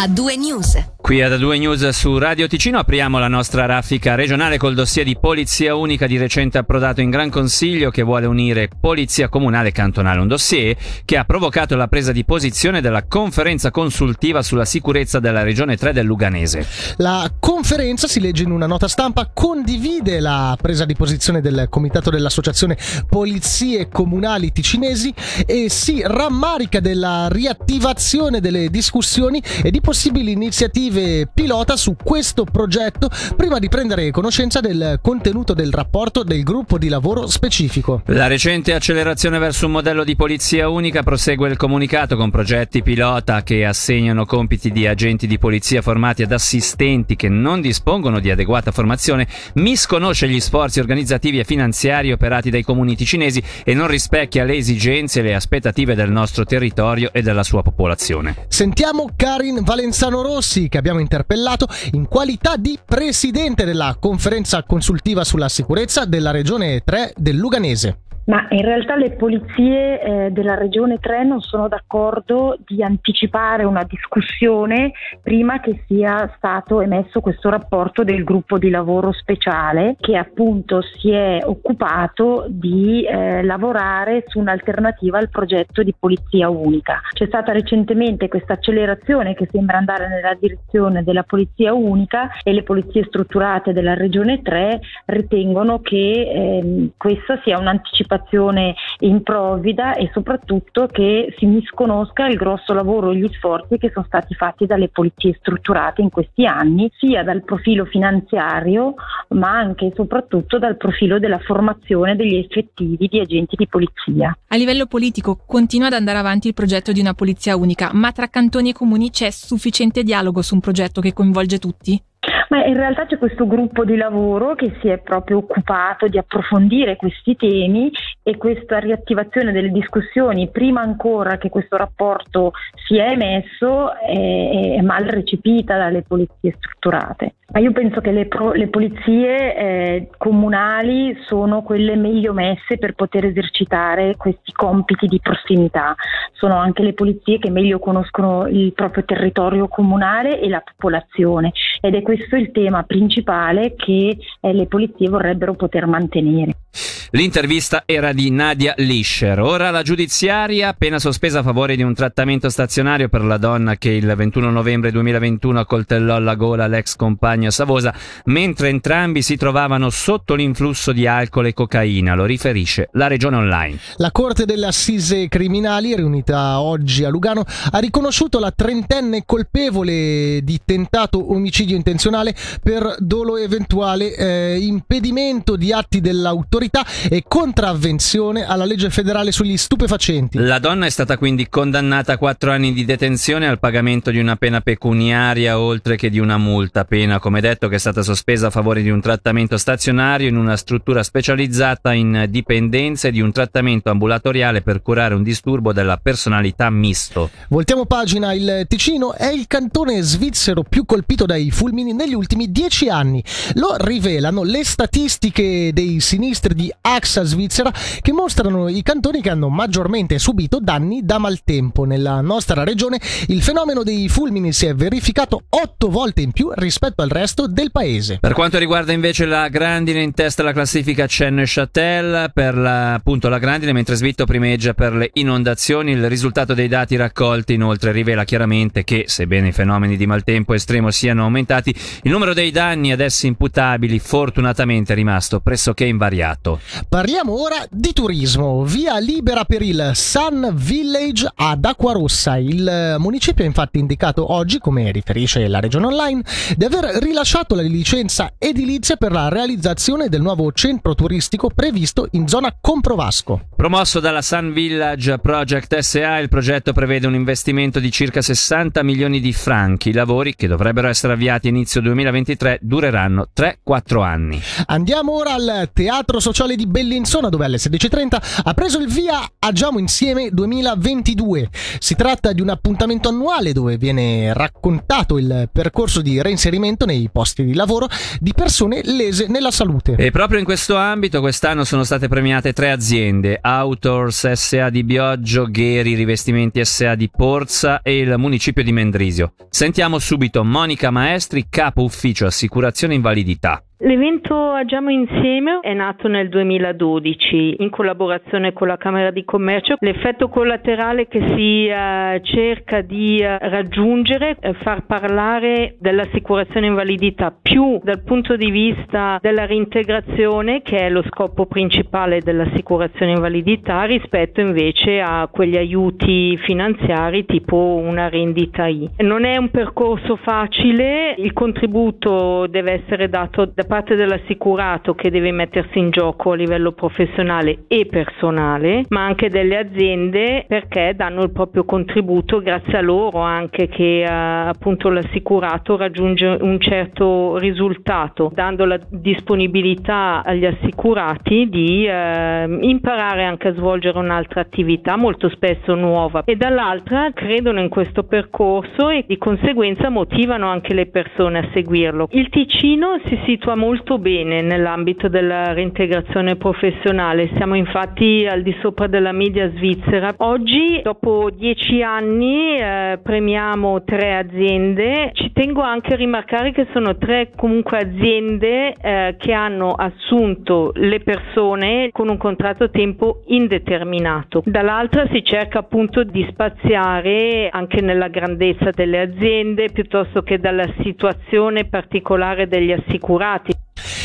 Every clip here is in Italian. A2 News. Qui ad A2 News su Radio Ticino apriamo la nostra raffica regionale col dossier di Polizia Unica di recente approdato in Gran Consiglio, che vuole unire Polizia Comunale e Cantonale, un dossier che ha provocato la presa di posizione della conferenza consultiva sulla sicurezza della Regione 3 del Luganese. La conferenza, si legge in una nota stampa, condivide la presa di posizione del comitato dell'Associazione Polizie Comunali Ticinesi e si rammarica della riattivazione delle discussioni e di possibili iniziative pilota su questo progetto prima di prendere conoscenza del contenuto del rapporto del gruppo di lavoro specifico. La recente accelerazione verso un modello di polizia unica, prosegue il comunicato, con progetti pilota che assegnano compiti di agenti di polizia formati ad assistenti che non dispongono di adeguata formazione, misconosce gli sforzi organizzativi e finanziari operati dai comuni ticinesi e non rispecchia le esigenze e le aspettative del nostro territorio e della sua popolazione. Sentiamo Karin Valenzano Rossi, che abbiamo interpellato in qualità di presidente della conferenza consultiva sulla sicurezza della Regione 3 del Luganese. Ma in realtà le polizie della Regione 3 non sono d'accordo di anticipare una discussione prima che sia stato emesso questo rapporto del gruppo di lavoro speciale, che appunto si è occupato di lavorare su un'alternativa al progetto di polizia unica. C'è stata recentemente questa accelerazione che sembra andare nella direzione della polizia unica e le polizie strutturate della Regione 3 ritengono che questa sia un'anticipazione improvvida e soprattutto che si misconosca il grosso lavoro e gli sforzi che sono stati fatti dalle polizie strutturate in questi anni, sia dal profilo finanziario ma anche e soprattutto dal profilo della formazione degli effettivi di agenti di polizia. A livello politico continua ad andare avanti il progetto di una polizia unica, ma tra cantoni e comuni c'è sufficiente dialogo su un progetto che coinvolge tutti? Ma in realtà c'è questo gruppo di lavoro che si è proprio occupato di approfondire questi temi, e questa riattivazione delle discussioni prima ancora che questo rapporto sia emesso è mal recepita dalle polizie strutturate. Ma io penso che le polizie comunali sono quelle meglio messe per poter esercitare questi compiti di prossimità. Sono anche le polizie che meglio conoscono il proprio territorio comunale e la popolazione, ed è questo il tema principale che le polizie vorrebbero poter mantenere. L'intervista era di Nadia Lischer. Ora la giudiziaria, pena sospesa a favore di un trattamento stazionario per la donna che il 21 novembre 2021 accoltellò alla gola l'ex compagno Savosa mentre entrambi si trovavano sotto l'influsso di alcol e cocaina, lo riferisce la Regione Online. La Corte delle Assise Criminali, riunita oggi a Lugano, ha riconosciuto la trentenne colpevole di tentato omicidio intenzionale per dolo eventuale, impedimento di atti dell'autorità e contravvenzione alla legge federale sugli stupefacenti. La donna è stata quindi condannata a 4 anni di detenzione, al pagamento di una pena pecuniaria oltre che di una multa, pena come detto che è stata sospesa a favore di un trattamento stazionario in una struttura specializzata in dipendenza e di un trattamento ambulatoriale per curare un disturbo della personalità misto. Voltiamo pagina. Il Ticino è il cantone svizzero più colpito dai fulmini negli ultimi 10 anni. Lo rivelano le statistiche dei sinistri di AXA Svizzera, che mostrano i cantoni che hanno maggiormente subito danni da maltempo. Nella nostra regione il fenomeno dei fulmini si è verificato 8 volte in più rispetto al resto del paese. Per quanto riguarda invece la Grandine, in testa alla classifica Cenno e Châtel per la Grandine, mentre Svitto primeggia per le inondazioni. Il risultato dei dati raccolti inoltre rivela chiaramente che, sebbene i fenomeni di maltempo estremo siano aumentati, il numero dei danni ad essi imputabili fortunatamente è rimasto pressoché invariato. Parliamo ora di turismo. Via libera per il Sun Village ad Acquarossa. Il municipio è infatti indicato oggi, come riferisce la Regione Online, di aver rilasciato la licenza edilizia per la realizzazione del nuovo centro turistico previsto in zona Comprovasco. Promosso dalla Sun Village Project SA, il progetto prevede un investimento di circa 60 milioni di franchi. I lavori, che dovrebbero essere avviati inizio 2023, dureranno 3-4 anni. Andiamo ora al Teatro Sociale di Bellinzona, dove alle 16:30 ha preso il via Agiamo Insieme 2022. Si tratta di un appuntamento annuale dove viene raccontato il percorso di reinserimento nei posti di lavoro di persone lese nella salute. E proprio in questo ambito quest'anno sono state premiate 3 aziende: Autors SA di Bioggio, Gheri, Rivestimenti SA di Porza e il Municipio di Mendrisio. Sentiamo subito Monica Maestri, capo ufficio assicurazione invalidità. L'evento Agiamo Insieme è nato nel 2012 in collaborazione con la Camera di Commercio. L'effetto collaterale che si cerca di raggiungere è far parlare dell'assicurazione invalidità più dal punto di vista della reintegrazione, che è lo scopo principale dell'assicurazione invalidità, rispetto invece a quegli aiuti finanziari tipo una rendita I. Non è un percorso facile, il contributo deve essere dato da parte dell'assicurato, che deve mettersi in gioco a livello professionale e personale, ma anche delle aziende, perché danno il proprio contributo. Grazie a loro anche che appunto l'assicurato raggiunge un certo risultato, dando la disponibilità agli assicurati di imparare anche a svolgere un'altra attività molto spesso nuova, e dall'altra credono in questo percorso e di conseguenza motivano anche le persone a seguirlo. Il Ticino si situa molto bene nell'ambito della reintegrazione professionale, siamo infatti al di sopra della media svizzera. Oggi, dopo 10 anni, premiamo 3 aziende. Ci tengo anche a rimarcare che sono 3 comunque aziende che hanno assunto le persone con un contratto a tempo indeterminato. Dall'altra si cerca appunto di spaziare anche nella grandezza delle aziende, piuttosto che dalla situazione particolare degli assicurati.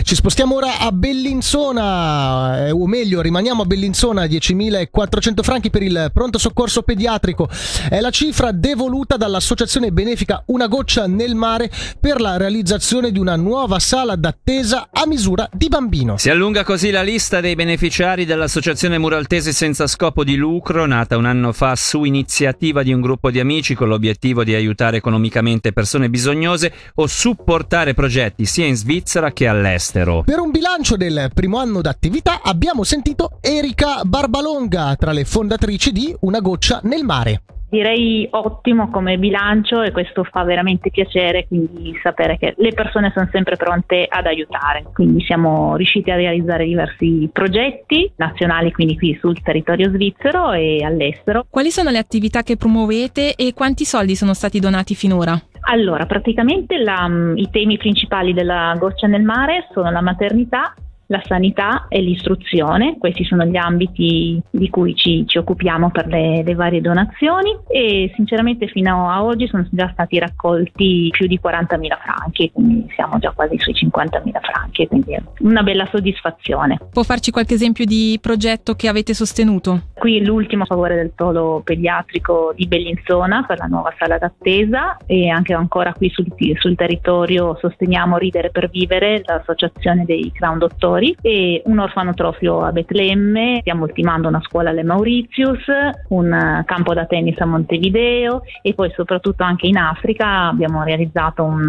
Ci spostiamo ora a Bellinzona, o meglio rimaniamo a Bellinzona. 10.400 franchi per il pronto soccorso pediatrico è la cifra devoluta dall'associazione benefica Una goccia nel mare per la realizzazione di una nuova sala d'attesa a misura di bambino. Si allunga così la lista dei beneficiari dell'associazione Muraltese senza scopo di lucro, nata un anno fa su iniziativa di un gruppo di amici con l'obiettivo di aiutare economicamente persone bisognose o supportare progetti sia in Svizzera che all'estero. Per un bilancio del primo anno d'attività abbiamo sentito Erica Barbalonga, tra le fondatrici di Una goccia nel mare. Direi ottimo come bilancio, e questo fa veramente piacere, quindi sapere che le persone sono sempre pronte ad aiutare. Quindi siamo riusciti a realizzare diversi progetti nazionali, quindi qui sul territorio svizzero e all'estero. Quali sono le attività che promuovete e quanti soldi sono stati donati finora? Allora, praticamente i temi principali della Goccia nel mare sono la maternità, la sanità e l'istruzione. Questi sono gli ambiti di cui ci occupiamo per le varie donazioni, e sinceramente fino a oggi sono già stati raccolti più di 40.000 franchi, quindi siamo già quasi sui 50.000 franchi, quindi è una bella soddisfazione. Può farci qualche esempio di progetto che avete sostenuto? Qui l'ultimo a favore del polo pediatrico di Bellinzona per la nuova sala d'attesa, e anche ancora qui sul territorio sosteniamo Ridere per Vivere, l'associazione dei clown dottori, e un orfanotrofio a Betlemme. Stiamo ultimando una scuola alle Mauritius, un campo da tennis a Montevideo, e poi soprattutto anche in Africa abbiamo realizzato un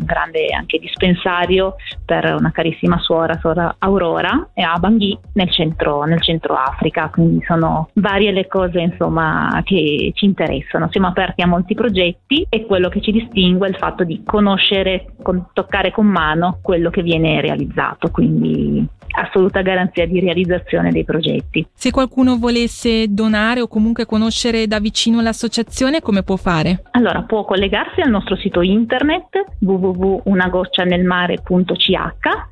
grande anche dispensario per una carissima suora Aurora, e a Bangui nel centro Africa. Quindi sono varie le cose insomma che ci interessano, siamo aperti a molti progetti, e quello che ci distingue è il fatto di conoscere, toccare con mano quello che viene realizzato, quindi assoluta garanzia di realizzazione dei progetti. Se qualcuno volesse donare o comunque conoscere da vicino l'associazione, come può fare? Allora, può collegarsi al nostro sito internet www.unagoccianelmare.ch,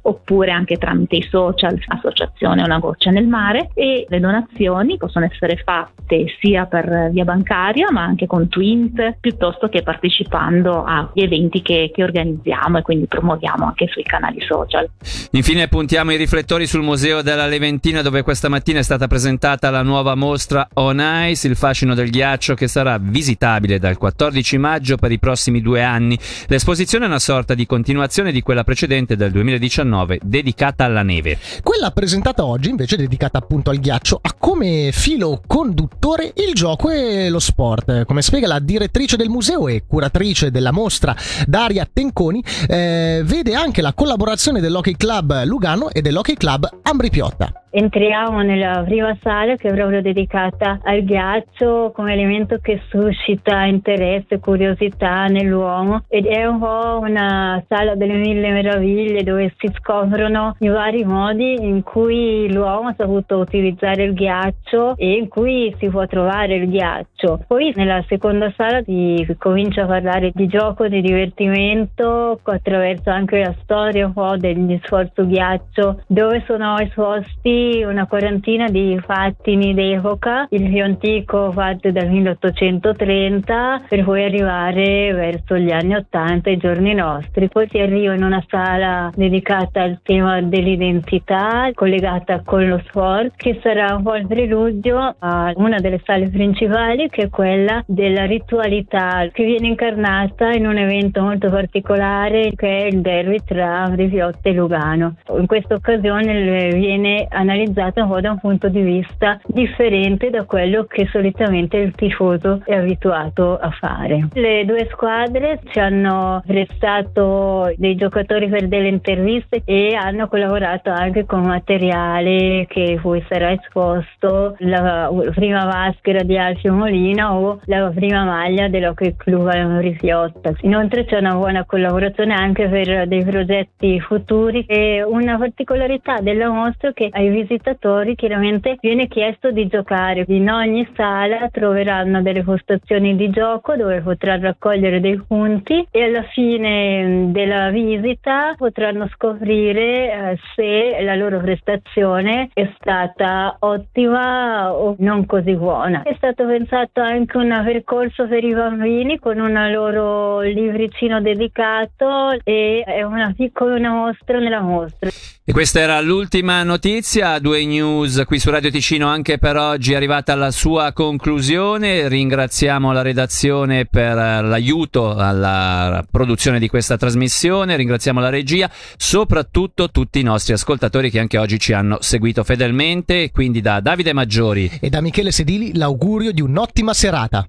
oppure anche tramite i social associazione Una goccia nel mare, e le donazioni possono essere fatte sia per via bancaria ma anche con Twint, piuttosto che partecipando agli eventi che organizziamo e quindi promuoviamo anche sui canali social. Infine puntiamo i riflettori sul museo della Leventina, dove questa mattina è stata presentata la nuova mostra On Ice, il fascino del ghiaccio, che sarà visitabile dal 14 maggio per i prossimi 2 anni. L'esposizione è una sorta di continuazione di quella precedente del 2019 dedicata alla neve. Quella presentata oggi invece, dedicata appunto al ghiaccio, ha come filo conduttore il gioco e lo sport. Come spiega la direttrice del museo e curatrice della mostra Daria Tenconi, vede anche la collaborazione dell'Hockey Club Lugano e dell'Hockey Club Ambrì-Piotta. Entriamo nella prima sala, che è proprio dedicata al ghiaccio come elemento che suscita interesse e curiosità nell'uomo, ed è un po' una sala delle mille meraviglie, dove si scoprono i vari modi in cui l'uomo ha saputo utilizzare il ghiaccio e in cui si può trovare il ghiaccio. Poi nella seconda sala si comincia a parlare di gioco, di divertimento, attraverso anche la storia un po' degli sforzo ghiaccio, dove sono esposti una quarantina di pattini d'epoca, il più antico fatto dal 1830 per poi arrivare verso gli anni 80 ai giorni nostri. Poi si arriva in una sala dedicata al tema dell'identità, collegata con lo sport, che sarà un po' il preludio a una delle sale principali, che è quella della ritualità, che viene incarnata in un evento molto particolare, che è il derby tra Ambrì-Piotta e Lugano. In questa occasione viene analizzata un po' da un punto di vista differente da quello che solitamente il tifoso è abituato a fare. Le due squadre ci hanno prestato dei giocatori per delle interviste e hanno collaborato anche con materiale che poi sarà esposto, la prima maschera di Alfio Molina o la prima maglia dell'Hockey Club Ambrì-Piotta. Inoltre c'è una buona collaborazione anche per dei progetti futuri, e una particolarità della mostra che ai visitatori chiaramente viene chiesto di giocare. In ogni sala troveranno delle postazioni di gioco dove potranno raccogliere dei punti, e alla fine della visita potranno scoprire se la loro prestazione è stata ottima o non così buona. È stato pensato anche un percorso per i bambini con un loro libricino dedicato, e è una piccola mostra nella mostra. E questa era l'ultima notizia, 2News qui su Radio Ticino anche per oggi è arrivata alla sua conclusione. Ringraziamo la redazione per l'aiuto alla produzione di questa trasmissione, ringraziamo la regia, soprattutto tutti i nostri ascoltatori che anche oggi ci hanno seguito fedelmente. Quindi da Davide Maggiori e da Michele Sedili l'augurio di un'ottima serata.